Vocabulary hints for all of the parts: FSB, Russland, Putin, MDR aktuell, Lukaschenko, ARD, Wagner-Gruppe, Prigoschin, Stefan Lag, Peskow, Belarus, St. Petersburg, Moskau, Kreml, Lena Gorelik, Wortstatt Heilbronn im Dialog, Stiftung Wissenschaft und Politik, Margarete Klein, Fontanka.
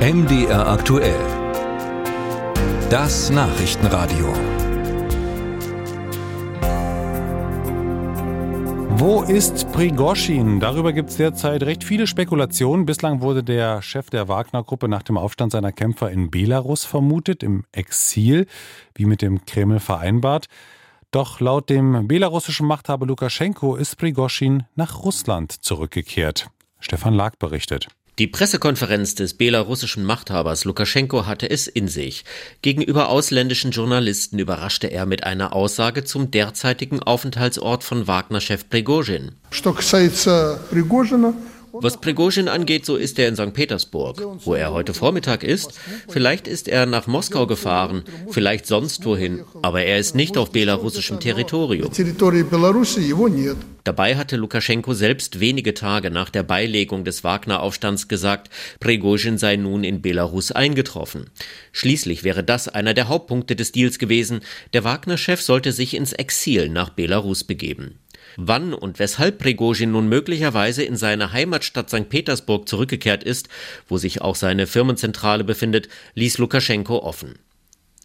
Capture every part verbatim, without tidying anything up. M D R aktuell. Das Nachrichtenradio. Wo ist Prigoschin? Darüber gibt es derzeit recht viele Spekulationen. Bislang wurde der Chef der Wagner-Gruppe nach dem Aufstand seiner Kämpfer in Belarus vermutet, im Exil, wie mit dem Kreml vereinbart. Doch laut dem belarussischen Machthaber Lukaschenko ist Prigoschin nach Russland zurückgekehrt. Stefan Lag berichtet. Die Pressekonferenz des belarussischen Machthabers Lukaschenko hatte es in sich. Gegenüber ausländischen Journalisten überraschte er mit einer Aussage zum derzeitigen Aufenthaltsort von Wagner-Chef Prigoschin. Was Prigoschin angeht, so ist er in Sankt Petersburg. Wo er heute Vormittag ist, vielleicht ist er nach Moskau gefahren, vielleicht sonst wohin, aber er ist nicht auf belarussischem Territorium. Dabei hatte Lukaschenko selbst wenige Tage nach der Beilegung des Wagner-Aufstands gesagt, Prigoschin sei nun in Belarus eingetroffen. Schließlich wäre das einer der Hauptpunkte des Deals gewesen. Der Wagner-Chef sollte sich ins Exil nach Belarus begeben. Wann und weshalb Prigoschin nun möglicherweise in seine Heimatstadt Sankt Petersburg zurückgekehrt ist, wo sich auch seine Firmenzentrale befindet, ließ Lukaschenko offen.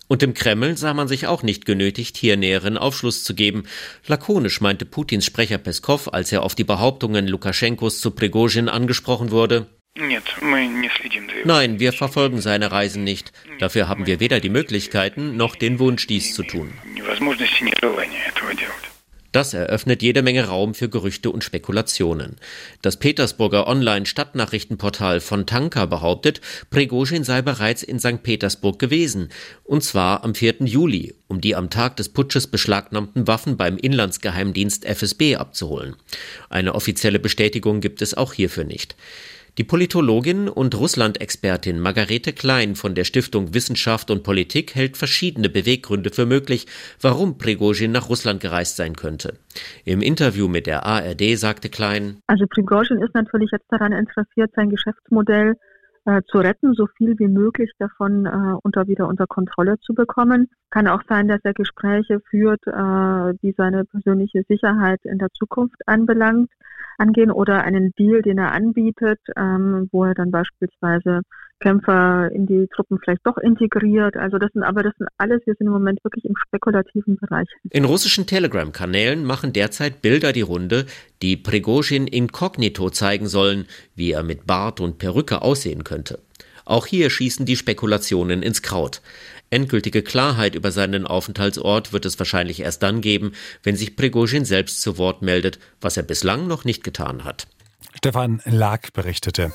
Und im Kreml sah man sich auch nicht genötigt, hier näheren Aufschluss zu geben. Lakonisch meinte Putins Sprecher Peskow, als er auf die Behauptungen Lukaschenkos zu Prigoschin angesprochen wurde: Nein, wir verfolgen seine Reisen nicht. Dafür haben wir weder die Möglichkeiten noch den Wunsch, dies zu tun. Das eröffnet jede Menge Raum für Gerüchte und Spekulationen. Das Petersburger Online-Stadtnachrichtenportal Fontanka behauptet, Prigoschin sei bereits in Sankt Petersburg gewesen, und zwar am vierten Juli, um die am Tag des Putsches beschlagnahmten Waffen beim Inlandsgeheimdienst F S B abzuholen. Eine offizielle Bestätigung gibt es auch hierfür nicht. Die Politologin und Russland-Expertin Margarete Klein von der Stiftung Wissenschaft und Politik hält verschiedene Beweggründe für möglich, warum Prigoschin nach Russland gereist sein könnte. Im Interview mit der A R D sagte Klein: Also Prigoschin ist natürlich jetzt daran interessiert, sein Geschäftsmodell äh, zu retten, so viel wie möglich davon äh, unter wieder unter Kontrolle zu bekommen. Kann auch sein, dass er Gespräche führt, äh, die seine persönliche Sicherheit in der Zukunft anbelangt. angehen oder einen Deal, den er anbietet, ähm, wo er dann beispielsweise Kämpfer in die Truppen vielleicht doch integriert. Also das sind aber das sind alles, wir sind im Moment wirklich im spekulativen Bereich. In russischen Telegram-Kanälen machen derzeit Bilder die Runde, die Prigoschin inkognito zeigen sollen, wie er mit Bart und Perücke aussehen könnte. Auch hier schießen die Spekulationen ins Kraut. Endgültige Klarheit über seinen Aufenthaltsort wird es wahrscheinlich erst dann geben, wenn sich Prigoschin selbst zu Wort meldet, was er bislang noch nicht getan hat. Stefan Lag berichtete.